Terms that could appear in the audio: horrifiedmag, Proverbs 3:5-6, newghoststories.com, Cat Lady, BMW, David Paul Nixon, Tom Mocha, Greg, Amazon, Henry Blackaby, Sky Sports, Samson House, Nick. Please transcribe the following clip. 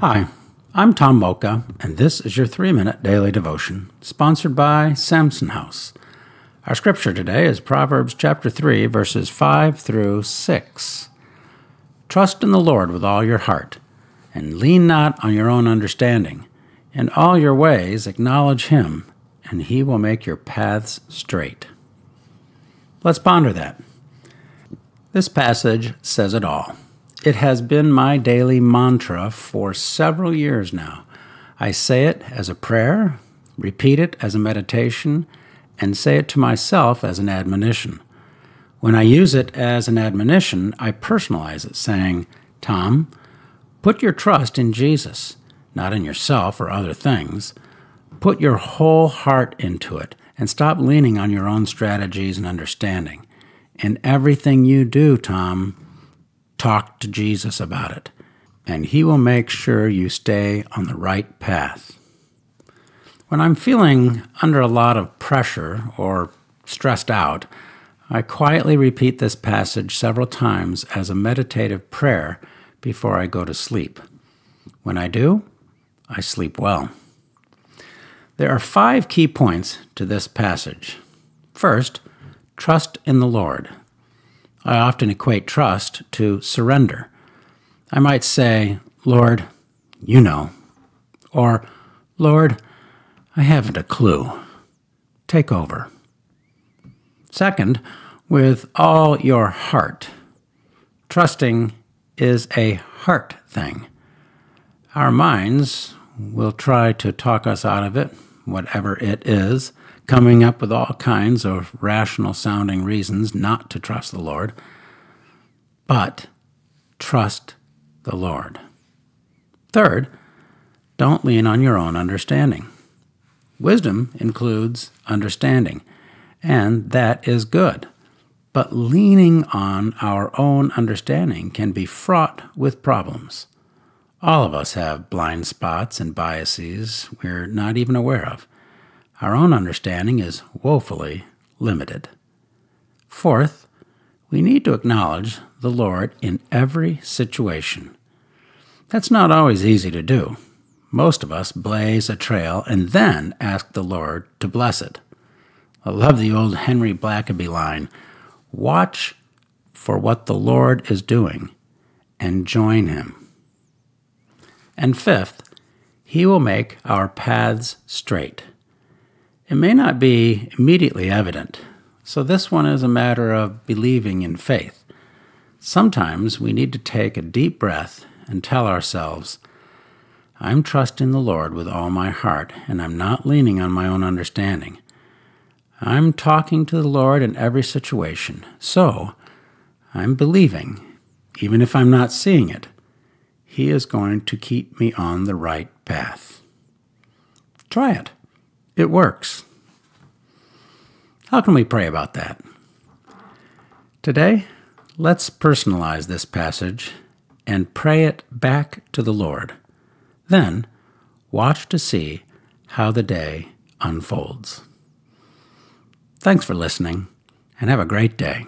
Hi, I'm Tom Mocha, and this is your 3-minute daily devotion, sponsored by Samson House. Our scripture today is Proverbs chapter 3, verses 5 through 6. Trust in the Lord with all your heart, and lean not on your own understanding. In all your ways acknowledge Him, and He will make your paths straight. Let's ponder that. This passage says it all. It has been my daily mantra for several years now. I say it as a prayer, repeat it as a meditation, and say it to myself as an admonition. When I use it as an admonition, I personalize it, saying, Tom, put your trust in Jesus, not in yourself or other things. Put your whole heart into it, and stop leaning on your own strategies and understanding. In everything you do, Tom, talk to Jesus about it, and He will make sure you stay on the right path. When I'm feeling under a lot of pressure or stressed out, I quietly repeat this passage several times as a meditative prayer before I go to sleep. When I do, I sleep well. There are 5 key points to this passage. First, trust in the Lord. I often equate trust to surrender. I might say, Lord, you know, or Lord, I haven't a clue. Take over. Second, with all your heart. Trusting is a heart thing. Our minds will try to talk us out of it, whatever it is, coming up with all kinds of rational-sounding reasons not to trust the Lord, but trust the Lord. Third, don't lean on your own understanding. Wisdom includes understanding, and that is good, but leaning on our own understanding can be fraught with problems. All of us have blind spots and biases we're not even aware of. Our own understanding is woefully limited. Fourth, we need to acknowledge the Lord in every situation. That's not always easy to do. Most of us blaze a trail and then ask the Lord to bless it. I love the old Henry Blackaby line, watch for what the Lord is doing and join Him. And fifth, He will make our paths straight. It may not be immediately evident, so this one is a matter of believing in faith. Sometimes we need to take a deep breath and tell ourselves, I'm trusting the Lord with all my heart, and I'm not leaning on my own understanding. I'm talking to the Lord in every situation, so I'm believing, even if I'm not seeing it. He is going to keep me on the right path. Try it. It works. How can we pray about that? Today, let's personalize this passage and pray it back to the Lord. Then, watch to see how the day unfolds. Thanks for listening, and have a great day.